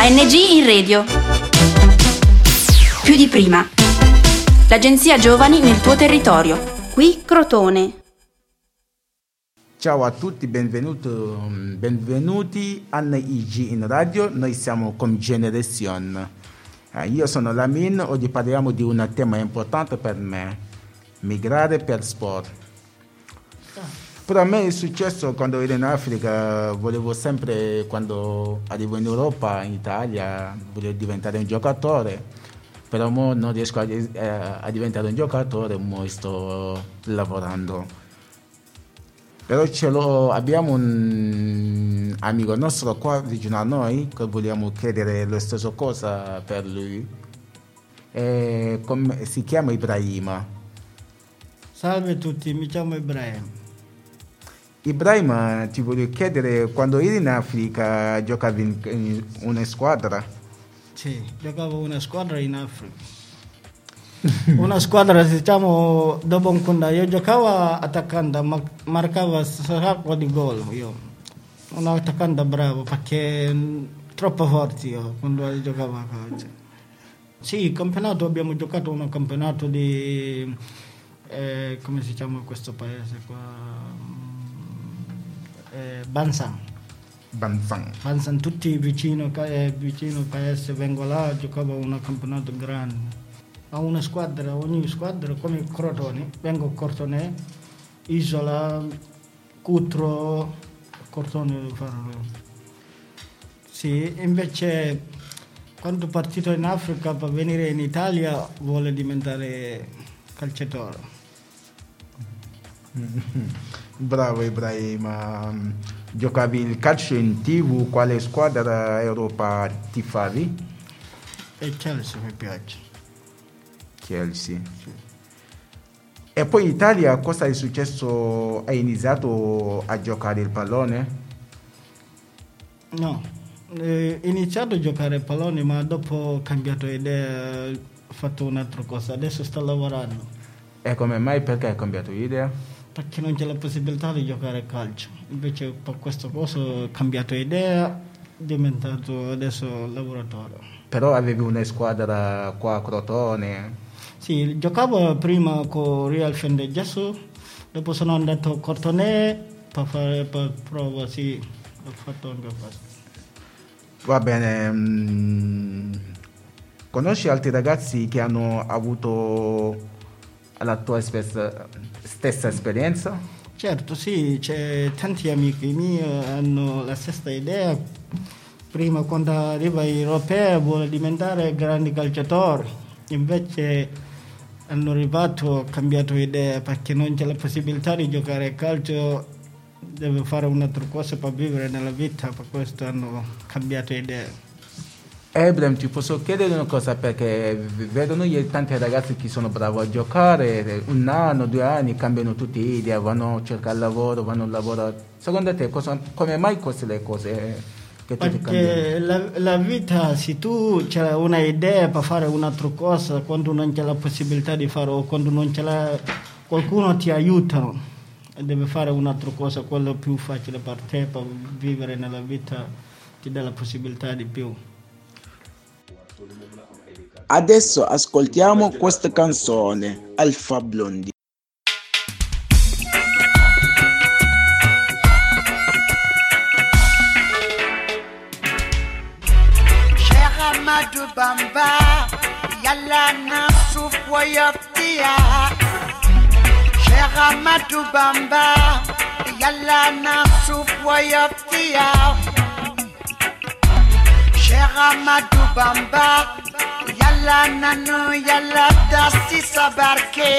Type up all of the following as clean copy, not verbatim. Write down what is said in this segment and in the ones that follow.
ANG in radio. Più di prima. L'agenzia Giovani nel tuo territorio. Qui Crotone. Ciao a tutti, benvenuti a ANG in radio. Noi siamo con Generation. Io sono Lamin, oggi parliamo di un tema importante per me: migrare per sport. Per me è successo quando ero in Africa, volevo sempre, quando arrivo in Europa, in Italia, volevo diventare un giocatore, però non riesco a diventare un giocatore, mo sto lavorando. Però abbiamo un amico nostro qua vicino a noi, che vogliamo chiedere la stessa cosa per lui, si chiama Ibrahima. Salve a tutti, mi chiamo Ibrahima. Ibrahima, ti voglio chiedere, quando eri in Africa giocavi in una squadra? Sì, giocavo una squadra in Africa. Una squadra, diciamo, dopo un conda. Io giocavo attaccante, marcavo sacco di gol. Io un attaccante bravo, perché troppo forte io quando giocavo a calcio. Sì, il campionato, abbiamo giocato un campionato di... come si chiama questo paese qua? Bansan, tutti vicino paese, vengo là, giocavo un campionato grande. A una squadra, ogni squadra come Crotone, vengo Crotone, Isola, Cutro, Crotone farlo. Sì, invece quando partito in Africa per venire in Italia vuole diventare calciatore. Bravo Ibrahima, giocavi il calcio in TV, quale squadra Europa tifavi? E Chelsea mi piace. Chelsea. Sì. E poi in Italia cosa è successo? Hai iniziato a giocare il pallone? No, ho iniziato a giocare il pallone, ma dopo ho cambiato idea, ho fatto un'altra cosa, adesso sto lavorando. E come mai? Perché hai cambiato idea? Perché non c'è la possibilità di giocare a calcio, invece per questo cosa ho cambiato idea, diventato adesso lavoratore. Però avevi una squadra qua a Crotone? Sì, giocavo prima con Real Fendegesso, dopo sono andato a Crotone per fare per prova, sì, ho fatto anche questo. Va bene, conosci altri ragazzi che hanno avuto la tua stessa esperienza? Certo, sì, c'è tanti amici miei hanno la stessa idea. Prima quando arriva europeo vuole diventare grandi calciatori, invece hanno arrivato cambiato idea perché non c'è la possibilità di giocare a calcio, deve fare un'altra cosa per vivere nella vita, per questo hanno cambiato idea. Ibrahim, ti posso chiedere una cosa, perché vedono tanti ragazzi che sono bravi a giocare, un anno, 2 anni, cambiano tutti idea, vanno a cercare lavoro, vanno a lavorare. Secondo te come mai queste le cose che ti cambiano? Perché la vita, se tu c'è una idea per fare un'altra cosa, quando non c'è la possibilità di fare o quando non c'è qualcuno ti aiuta, deve fare un'altra cosa, quello più facile per te, per vivere nella vita, ti dà la possibilità di più. Adesso ascoltiamo questa canzone, Alfa Blondi. Yalla nanu yalla dasi sabarke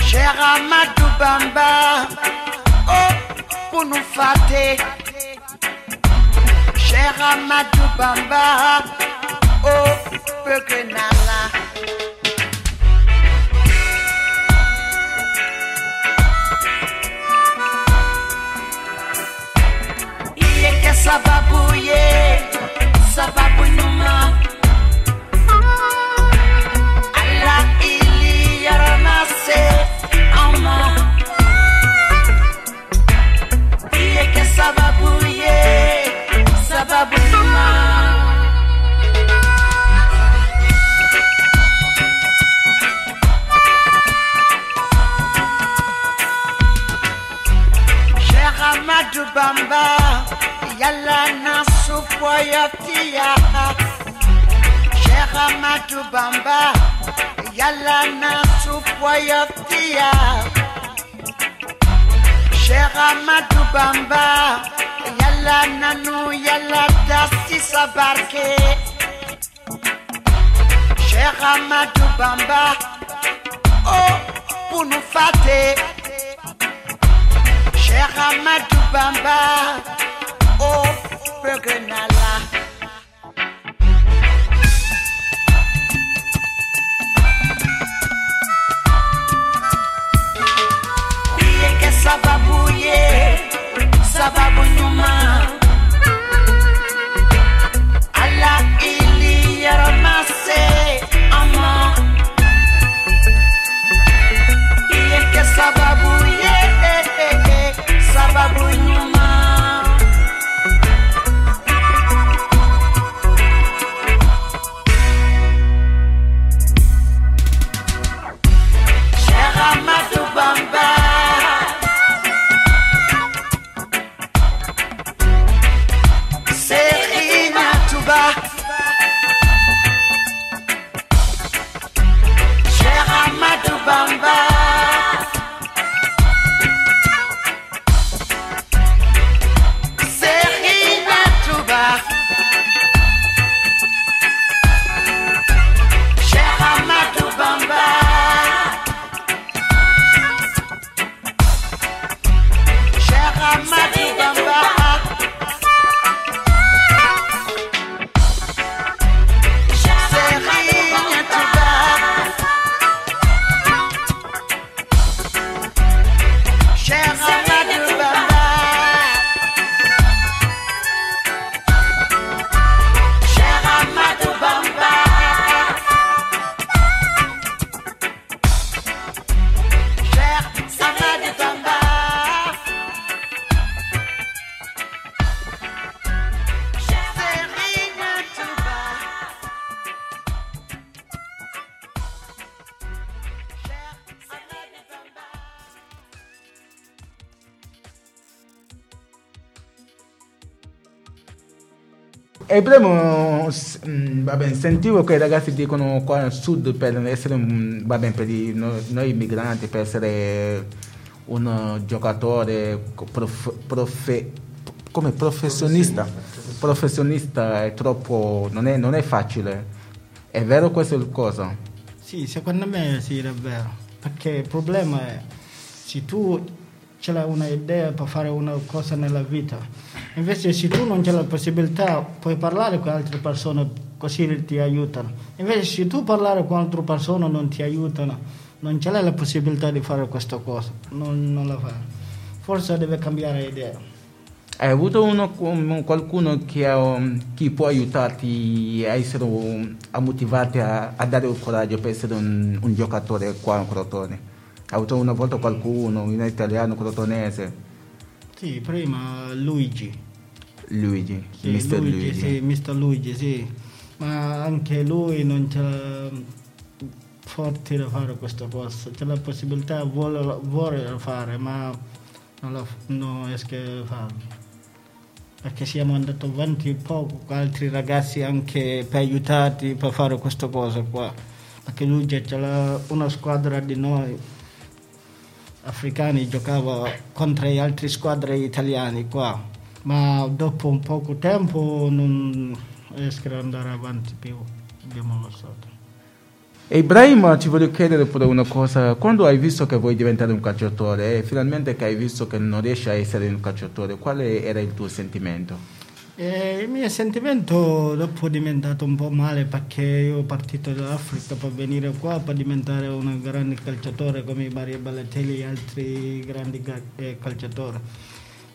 Cheikh Ahmadou Bamba oh bunu fate Cheikh Ahmadou Bamba oh pekenala Ile ke sababuye sababu numa Allah ili yaramase ama Ile ke sababu ye sababu bamba yalla nasu poyatia Sheikh Ahmadu bamba yalla nasu poyatia Sheikh Ahmadu bamba yalla nanu yalla dasti sabarke Sheikh Ahmadu bamba oh bunu fate Sheikh Ahmadu Bamba, oh, Pregrenala. Iye ke sababu ye, sababu nyuma. Ala ili yaramase ama. Iye ke sababu ye. Sababu nyuma Sheikh Ahmadu Bamba Serina Tuba Sheikh Ahmadu Bamba E premo, sentivo che i ragazzi dicono qua al sud per essere per noi migranti, per essere un giocatore professionista è troppo, non è facile. È vero questo il cosa? Sì, secondo me sì, è vero, perché il problema è se tu ce l'hai una idea per fare una cosa nella vita, invece se tu non c'è la possibilità puoi parlare con altre persone, così ti aiutano. Invece se tu parlare con altre persone non ti aiutano, non c'è la possibilità di fare questa cosa, non la fai. Forse deve cambiare idea. Hai avuto qualcuno che può aiutarti a motivarti a dare il coraggio per essere un giocatore qua in Crotone? Hai avuto una volta qualcuno, un italiano, crotonese? Sì, prima Luigi, sì, Mister Luigi. Sì, Mister Luigi, sì. Ma anche lui non c'è forte da fare questa cosa. C'è la possibilità, vuole fare, ma non riesce a farlo. Perché siamo andati avanti poco con altri ragazzi anche per aiutarti per fare questa cosa qua. Perché lui c'è una squadra di noi africani giocava contro le altre squadre italiane qua, ma dopo un poco tempo non riesco ad andare avanti più, abbiamo lasciato. Ibrahima, ti voglio chiedere pure una cosa: quando hai visto che vuoi diventare un calciatore e finalmente che hai visto che non riesci a essere un calciatore, quale era il tuo sentimento? Il mio sentimento dopo è diventato un po' male, perché io sono partito dall'Africa per venire qua per diventare un grande calciatore come Mario Balotelli e altri grandi calciatori.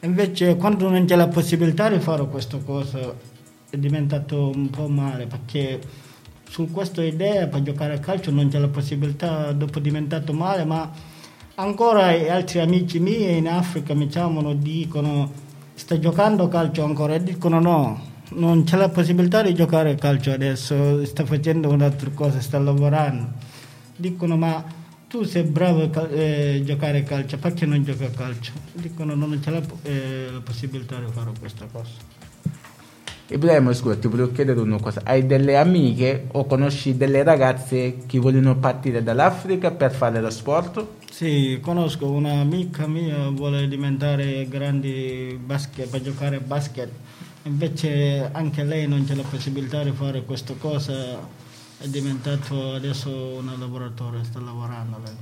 Invece quando non c'è la possibilità di fare questa cosa è diventato un po' male, perché su questa idea per giocare a calcio non c'è la possibilità, dopo è diventato male. Ma ancora altri amici miei in Africa mi chiamano, dicono: sta giocando calcio ancora? E dicono no, non c'è la possibilità di giocare calcio adesso, sta facendo un'altra cosa, sta lavorando. Dicono: ma tu sei bravo a giocare a calcio, perché non giochi a calcio? Dicono non c'è la possibilità di fare questa cosa. Ibrahima, scusa, ti volevo chiedere una cosa. Hai delle amiche o conosci delle ragazze che vogliono partire dall'Africa per fare lo sport? Sì, conosco un'amica mia, vuole diventare grande basket, per giocare a basket. Invece anche lei non c'è la possibilità di fare questa cosa, è diventato adesso una lavoratore, sta lavorando lei.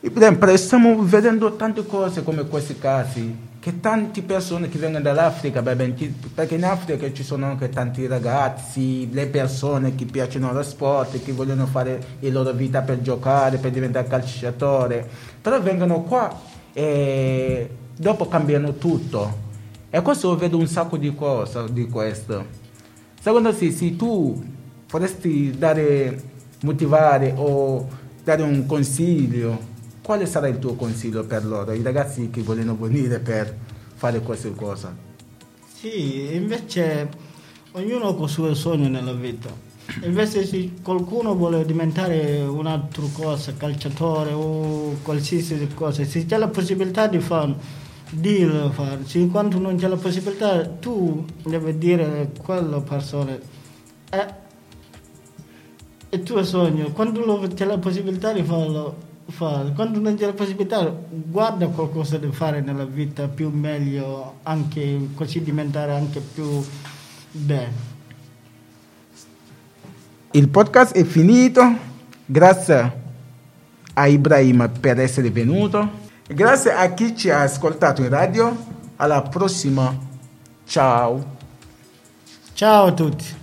Ibrahima, stiamo vedendo tante cose come questi casi, che tante persone che vengono dall'Africa, perché in Africa ci sono anche tanti ragazzi, le persone che piacciono lo sport, che vogliono fare la loro vita per giocare, per diventare calciatore, però vengono qua e dopo cambiano tutto. E questo vedo un sacco di cose di questo. Secondo te, se tu vorresti motivare o dare un consiglio, quale sarà il tuo consiglio per loro, i ragazzi che vogliono venire per fare queste cose? Sì, invece ognuno ha il suo sogno nella vita. Invece se qualcuno vuole diventare un'altra cosa, calciatore o qualsiasi cosa, se c'è la possibilità di farlo, dillo fare. Se quando non c'è la possibilità, tu devi dire a quella persona è il tuo sogno. Quando c'è la possibilità di farlo, quando non c'è la possibilità, guarda qualcosa da fare nella vita più meglio, anche così diventare anche più bene. Il podcast è finito, grazie a Ibrahima per essere venuto, grazie a chi ci ha ascoltato in radio, alla prossima, ciao a tutti.